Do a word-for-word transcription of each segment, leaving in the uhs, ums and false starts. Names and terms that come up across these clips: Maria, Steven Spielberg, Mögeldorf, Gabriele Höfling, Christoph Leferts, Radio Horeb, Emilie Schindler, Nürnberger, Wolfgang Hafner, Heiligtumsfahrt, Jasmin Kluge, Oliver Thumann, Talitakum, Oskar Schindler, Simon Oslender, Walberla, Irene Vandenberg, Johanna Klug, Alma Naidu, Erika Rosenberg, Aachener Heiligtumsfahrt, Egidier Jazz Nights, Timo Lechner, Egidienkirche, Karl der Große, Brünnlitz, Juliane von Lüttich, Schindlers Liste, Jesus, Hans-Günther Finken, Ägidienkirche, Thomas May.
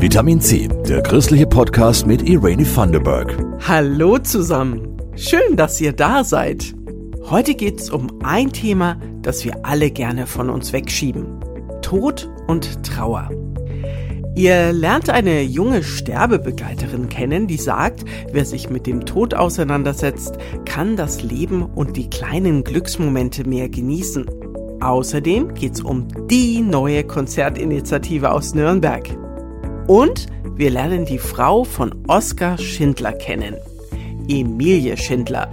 Vitamin C, der christliche Podcast mit Irene Vandenberg. Hallo zusammen, schön, dass ihr da seid. Heute geht's um ein Thema, das wir alle gerne von uns wegschieben: Tod und Trauer. Ihr lernt eine junge Sterbebegleiterin kennen, die sagt, wer sich mit dem Tod auseinandersetzt, kann das Leben und die kleinen Glücksmomente mehr genießen. Außerdem geht's um die neue Konzertinitiative aus Nürnberg. Und wir lernen die Frau von Oskar Schindler kennen, Emilie Schindler.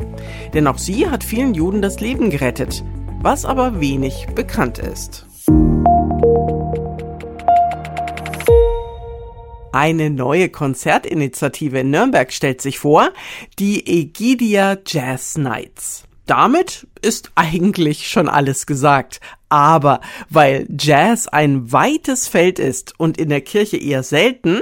Denn auch sie hat vielen Juden das Leben gerettet, was aber wenig bekannt ist. Eine neue Konzertinitiative in Nürnberg stellt sich vor, die Egidier Jazz Nights. Damit ist eigentlich schon alles gesagt. Aber weil Jazz ein weites Feld ist und in der Kirche eher selten,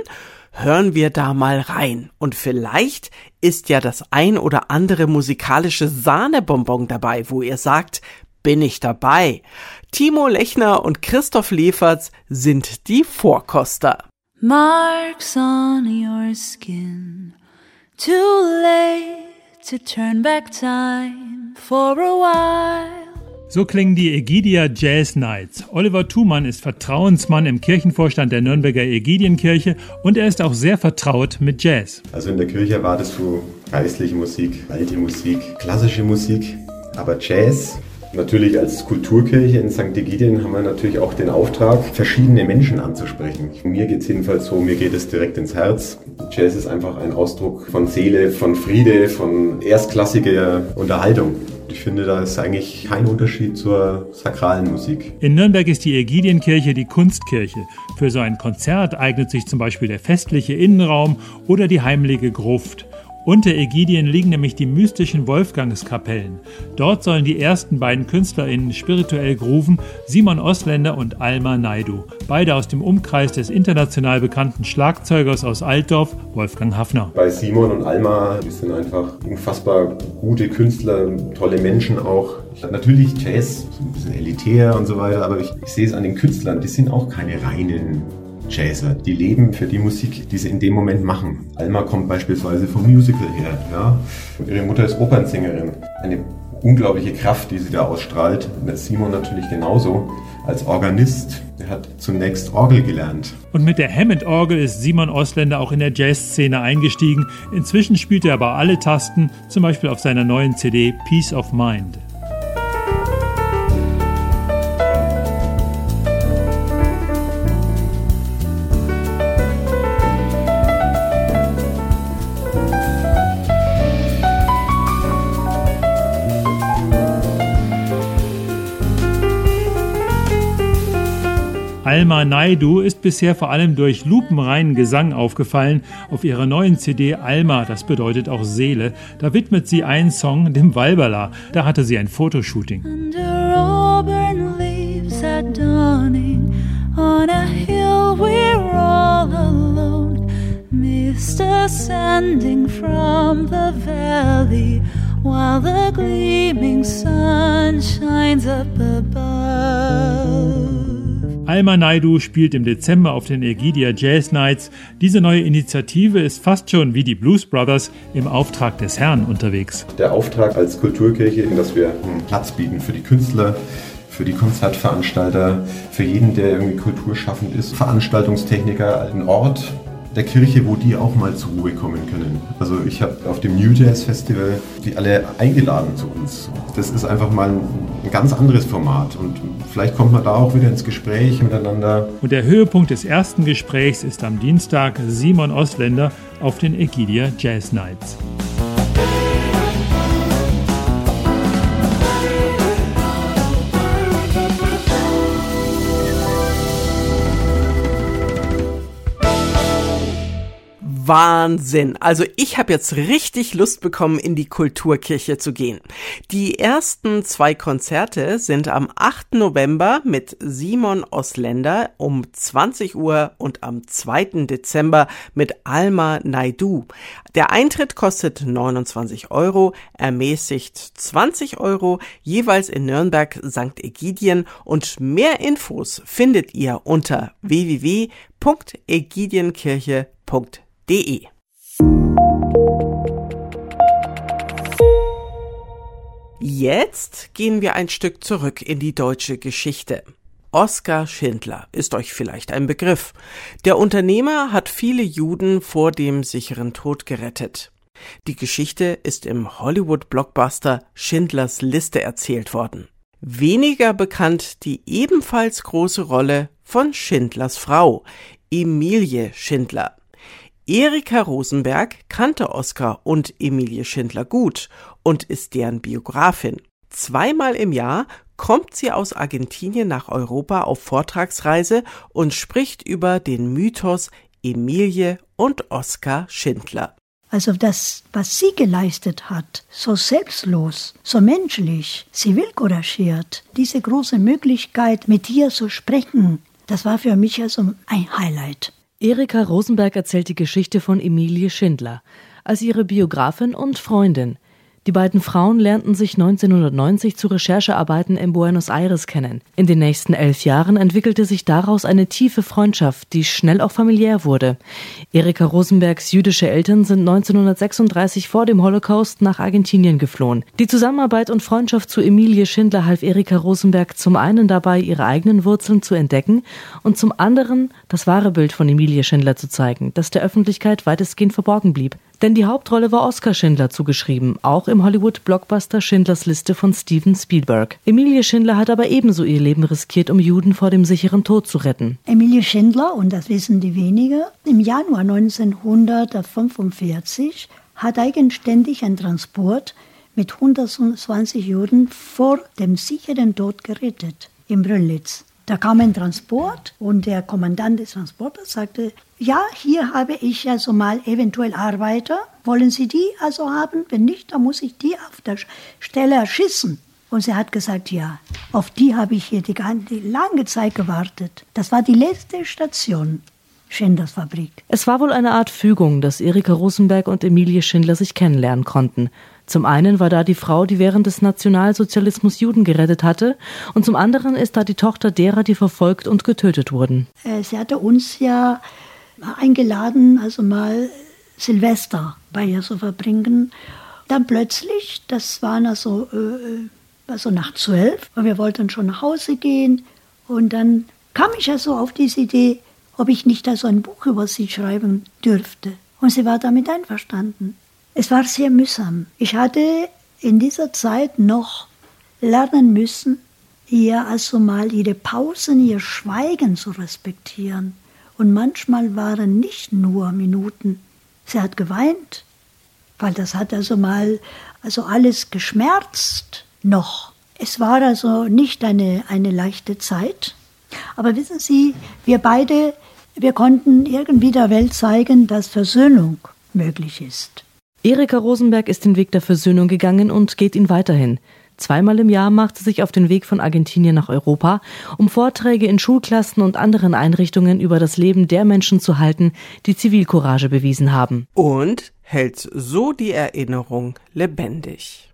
hören wir da mal rein. Und vielleicht ist ja das ein oder andere musikalische Sahnebonbon dabei, wo ihr sagt, bin ich dabei. Timo Lechner und Christoph Leferts sind die Vorkoster. Marks on your skin, too late to turn back time for a while. So klingen die Egidier Jazz Nights. Oliver Thumann ist Vertrauensmann im Kirchenvorstand der Nürnberger Egidienkirche und er ist auch sehr vertraut mit Jazz. Also in der Kirche erwartest du geistliche Musik, alte Musik, klassische Musik, aber Jazz. Natürlich als Kulturkirche in Sankt Egidien haben wir natürlich auch den Auftrag, verschiedene Menschen anzusprechen. Mir geht es jedenfalls so, mir geht es direkt ins Herz. Jazz ist einfach ein Ausdruck von Seele, von Friede, von erstklassiger Unterhaltung. Ich finde, da ist eigentlich kein Unterschied zur sakralen Musik. In Nürnberg ist die Ägidienkirche die Kunstkirche. Für so ein Konzert eignet sich zum Beispiel der festliche Innenraum oder die heimliche Gruft. Unter Ägidien liegen nämlich die mystischen Wolfgangskapellen. Dort sollen die ersten beiden KünstlerInnen spirituell grooven, Simon Oslender und Alma Naidu, beide aus dem Umkreis des international bekannten Schlagzeugers aus Altdorf, Wolfgang Hafner. Bei Simon und Alma sind einfach unfassbar gute Künstler, tolle Menschen auch. Natürlich Jazz, so ein bisschen elitär und so weiter, aber ich, ich sehe es an den Künstlern, die sind auch keine reinen Jazzer, die leben für die Musik, die sie in dem Moment machen. Alma kommt beispielsweise vom Musical her, ja. Ihre Mutter ist Opernsängerin. Eine unglaubliche Kraft, die sie da ausstrahlt. Und Simon natürlich genauso als Organist. Er hat zunächst Orgel gelernt. Und mit der Hammond-Orgel ist Simon Oslender auch in der Jazzszene eingestiegen. Inzwischen spielt er aber alle Tasten, zum Beispiel auf seiner neuen C D Peace of Mind. Alma Naidu ist bisher vor allem durch lupenreinen Gesang aufgefallen. Auf ihrer neuen C D Alma, das bedeutet auch Seele, da widmet sie einen Song dem Walberla. Da hatte sie ein Fotoshooting. While the gleaming sun shines up above. Alma Naidu spielt im Dezember auf den Egidier Jazz Nights. Diese neue Initiative ist fast schon wie die Blues Brothers im Auftrag des Herrn unterwegs. Der Auftrag als Kulturkirche, dass wir einen Platz bieten für die Künstler, für die Konzertveranstalter, für jeden, der irgendwie kulturschaffend ist, Veranstaltungstechniker, einen Ort der Kirche, wo die auch mal zur Ruhe kommen können. Also ich habe auf dem New Jazz Festival die alle eingeladen zu uns. Das ist einfach mal ein, ein ganz anderes Format und vielleicht kommt man da auch wieder ins Gespräch miteinander. Und der Höhepunkt des ersten Gesprächs ist am Dienstag Simon Oslender auf den Egidier Jazz Nights. Wahnsinn. Also ich habe jetzt richtig Lust bekommen, in die Kulturkirche zu gehen. Die ersten zwei Konzerte sind am achten November mit Simon Oslender um zwanzig Uhr und am zweiten Dezember mit Alma Naidu. Der Eintritt kostet neunundzwanzig Euro, ermäßigt zwanzig Euro, jeweils in Nürnberg, Sankt Egidien, und mehr Infos findet ihr unter w w w punkt egidienkirche punkt de. Jetzt gehen wir ein Stück zurück in die deutsche Geschichte. Oskar Schindler ist euch vielleicht ein Begriff. Der Unternehmer hat viele Juden vor dem sicheren Tod gerettet. Die Geschichte ist im Hollywood-Blockbuster Schindlers Liste erzählt worden. Weniger bekannt die ebenfalls große Rolle von Schindlers Frau, Emilie Schindler. Erika Rosenberg kannte Oskar und Emilie Schindler gut und ist deren Biografin. Zweimal im Jahr kommt sie aus Argentinien nach Europa auf Vortragsreise und spricht über den Mythos Emilie und Oskar Schindler. Also das, was sie geleistet hat, so selbstlos, so menschlich, zivilcouragiert, diese große Möglichkeit, mit ihr zu sprechen, das war für mich also ein Highlight. Erika Rosenberg erzählt die Geschichte von Emilie Schindler als ihre Biografin und Freundin. Die beiden Frauen lernten sich neunzehnhundertneunzig zu Recherchearbeiten in Buenos Aires kennen. In den nächsten elf Jahren entwickelte sich daraus eine tiefe Freundschaft, die schnell auch familiär wurde. Erika Rosenbergs jüdische Eltern sind neunzehnhundertsechsunddreißig vor dem Holocaust nach Argentinien geflohen. Die Zusammenarbeit und Freundschaft zu Emilie Schindler half Erika Rosenberg zum einen dabei, ihre eigenen Wurzeln zu entdecken und zum anderen das wahre Bild von Emilie Schindler zu zeigen, das der Öffentlichkeit weitestgehend verborgen blieb. Denn die Hauptrolle war Oskar Schindler zugeschrieben, auch im Hollywood-Blockbuster Schindlers Liste von Steven Spielberg. Emilie Schindler hat aber ebenso ihr Leben riskiert, um Juden vor dem sicheren Tod zu retten. Emilie Schindler, und das wissen die wenigen, im Januar neunzehnhundertfünfundvierzig hat eigenständig ein Transport mit hundertzwanzig Juden vor dem sicheren Tod gerettet, in Brünnlitz. Da kam ein Transport und der Kommandant des Transporters sagte, ja, hier habe ich also mal eventuell Arbeiter. Wollen Sie die also haben? Wenn nicht, dann muss ich die auf der Stelle erschießen. Und sie hat gesagt, ja, auf die habe ich hier die lange Zeit gewartet. Das war die letzte Station. Schindlers Fabrik. Es war wohl eine Art Fügung, dass Erika Rosenberg und Emilie Schindler sich kennenlernen konnten. Zum einen war da die Frau, die während des Nationalsozialismus Juden gerettet hatte, und zum anderen ist da die Tochter derer, die verfolgt und getötet wurden. Sie hatte uns ja eingeladen, also mal Silvester bei ihr zu verbringen. Dann plötzlich, das waren also, äh, also nach zwölf, und wir wollten schon nach Hause gehen, und dann kam ich ja so auf diese Idee, ob ich nicht also ein Buch über sie schreiben dürfte. Und sie war damit einverstanden. Es war sehr mühsam. Ich hatte in dieser Zeit noch lernen müssen, ihr also mal ihre Pausen, ihr Schweigen zu respektieren. Und manchmal waren nicht nur Minuten. Sie hat geweint, weil das hat also mal also alles geschmerzt noch. Es war also nicht eine, eine leichte Zeit. Aber wissen Sie, wir beide, wir konnten irgendwie der Welt zeigen, dass Versöhnung möglich ist. Erika Rosenberg ist den Weg der Versöhnung gegangen und geht ihn weiterhin. Zweimal im Jahr macht sie sich auf den Weg von Argentinien nach Europa, um Vorträge in Schulklassen und anderen Einrichtungen über das Leben der Menschen zu halten, die Zivilcourage bewiesen haben. Und hält so die Erinnerung lebendig.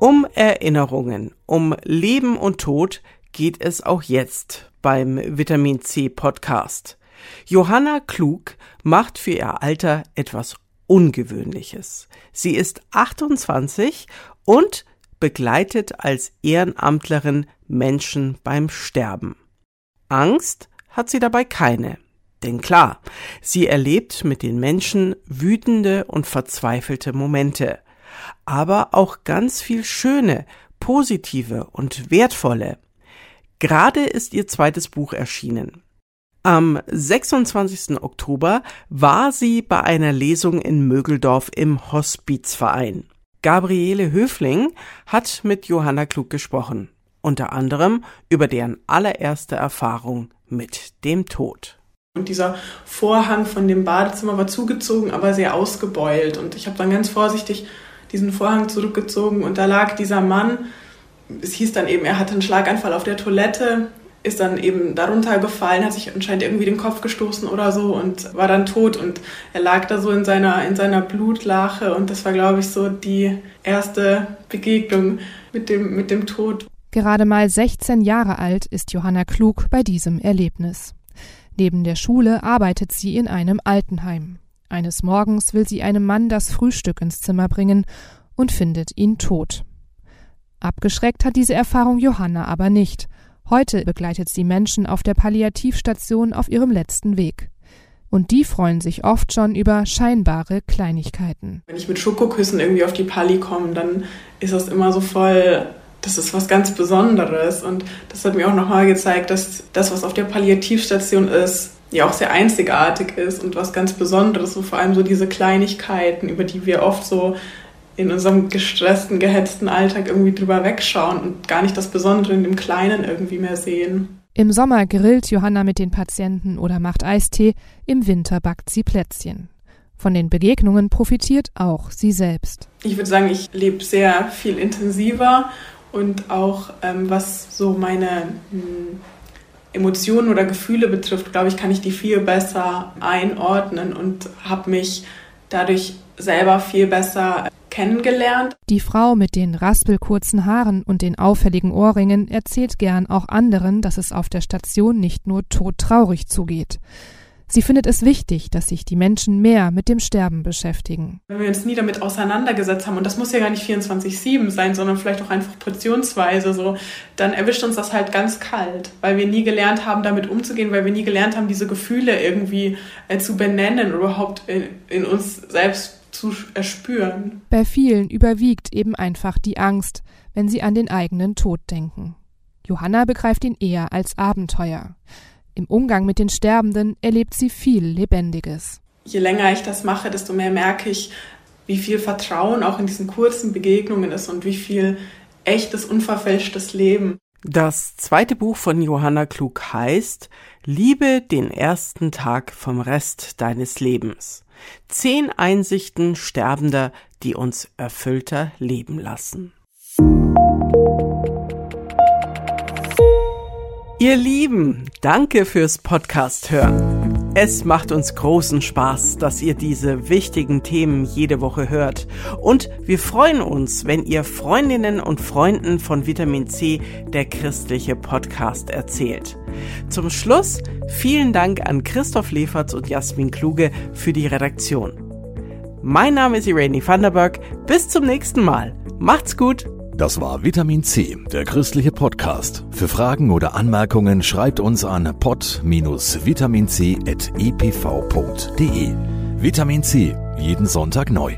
Um Erinnerungen, um Leben und Tod geht es auch jetzt beim Vitamin C Podcast. Johanna Klug macht für ihr Alter etwas Ungewöhnliches. Sie ist achtundzwanzig und begleitet als Ehrenamtlerin Menschen beim Sterben. Angst hat sie dabei keine, denn klar, sie erlebt mit den Menschen wütende und verzweifelte Momente. Aber auch ganz viel schöne, positive und wertvolle. Gerade ist ihr zweites Buch erschienen. Am sechsundzwanzigsten Oktober war sie bei einer Lesung in Mögeldorf im Hospizverein. Gabriele Höfling hat mit Johanna Klug gesprochen. unter anderem über deren allererste Erfahrung mit dem Tod. Und dieser Vorhang von dem Badezimmer war zugezogen, aber sehr ausgebeult. Und ich habe dann ganz vorsichtig diesen Vorhang zurückgezogen und da lag dieser Mann. Es hieß dann eben, er hatte einen Schlaganfall auf der Toilette, ist dann eben darunter gefallen, hat sich anscheinend irgendwie den Kopf gestoßen oder so und war dann tot. Und er lag da so in seiner, in seiner Blutlache und das war, glaube ich, so die erste Begegnung mit dem, mit dem Tod. Gerade mal sechzehn Jahre alt ist Johanna Klug bei diesem Erlebnis. Neben der Schule arbeitet sie in einem Altenheim. Eines Morgens will sie einem Mann das Frühstück ins Zimmer bringen und findet ihn tot. Abgeschreckt hat diese Erfahrung Johanna aber nicht. Heute begleitet sie Menschen auf der Palliativstation auf ihrem letzten Weg. Und die freuen sich oft schon über scheinbare Kleinigkeiten. Wenn ich mit Schokoküssen irgendwie auf die Palli komme, dann ist das immer so voll, das ist was ganz Besonderes. Und das hat mir auch nochmal gezeigt, dass das, was auf der Palliativstation ist, ja auch sehr einzigartig ist und was ganz Besonderes. Und vor allem so diese Kleinigkeiten, über die wir oft so in unserem gestressten, gehetzten Alltag irgendwie drüber wegschauen und gar nicht das Besondere in dem Kleinen irgendwie mehr sehen. Im Sommer grillt Johanna mit den Patienten oder macht Eistee, im Winter backt sie Plätzchen. Von den Begegnungen profitiert auch sie selbst. Ich würde sagen, ich lebe sehr viel intensiver und auch ähm, was so meine mh, Emotionen oder Gefühle betrifft, glaube ich, kann ich die viel besser einordnen und habe mich dadurch selber viel besser kennengelernt. Die Frau mit den raspelkurzen Haaren und den auffälligen Ohrringen erzählt gern auch anderen, dass es auf der Station nicht nur todtraurig zugeht. Sie findet es wichtig, dass sich die Menschen mehr mit dem Sterben beschäftigen. Wenn wir uns nie damit auseinandergesetzt haben, und das muss ja gar nicht vierundzwanzig sieben sein, sondern vielleicht auch einfach portionsweise so, dann erwischt uns das halt ganz kalt, weil wir nie gelernt haben, damit umzugehen, weil wir nie gelernt haben, diese Gefühle irgendwie äh, zu benennen oder überhaupt in, in uns selbst zu erspüren. Bei vielen überwiegt eben einfach die Angst, wenn sie an den eigenen Tod denken. Johanna begreift ihn eher als Abenteuer. Im Umgang mit den Sterbenden erlebt sie viel Lebendiges. Je länger ich das mache, desto mehr merke ich, wie viel Vertrauen auch in diesen kurzen Begegnungen ist und wie viel echtes, unverfälschtes Leben. Das zweite Buch von Johanna Klug heißt »Liebe den ersten Tag vom Rest deines Lebens«. Zehn Einsichten Sterbender, die uns erfüllter leben lassen. Ihr Lieben, danke fürs Podcast hören. Es macht uns großen Spaß, dass ihr diese wichtigen Themen jede Woche hört. Und wir freuen uns, wenn ihr Freundinnen und Freunden von Vitamin C, der christliche Podcast, erzählt. Zum Schluss vielen Dank an Christoph Leferts und Jasmin Kluge für die Redaktion. Mein Name ist Irene Vandenberg. Bis zum nächsten Mal. Macht's gut. Das war Vitamin C, der christliche Podcast. Für Fragen oder Anmerkungen schreibt uns an pod dash vitamin c at e p v punkt d e. Vitamin C, jeden Sonntag neu.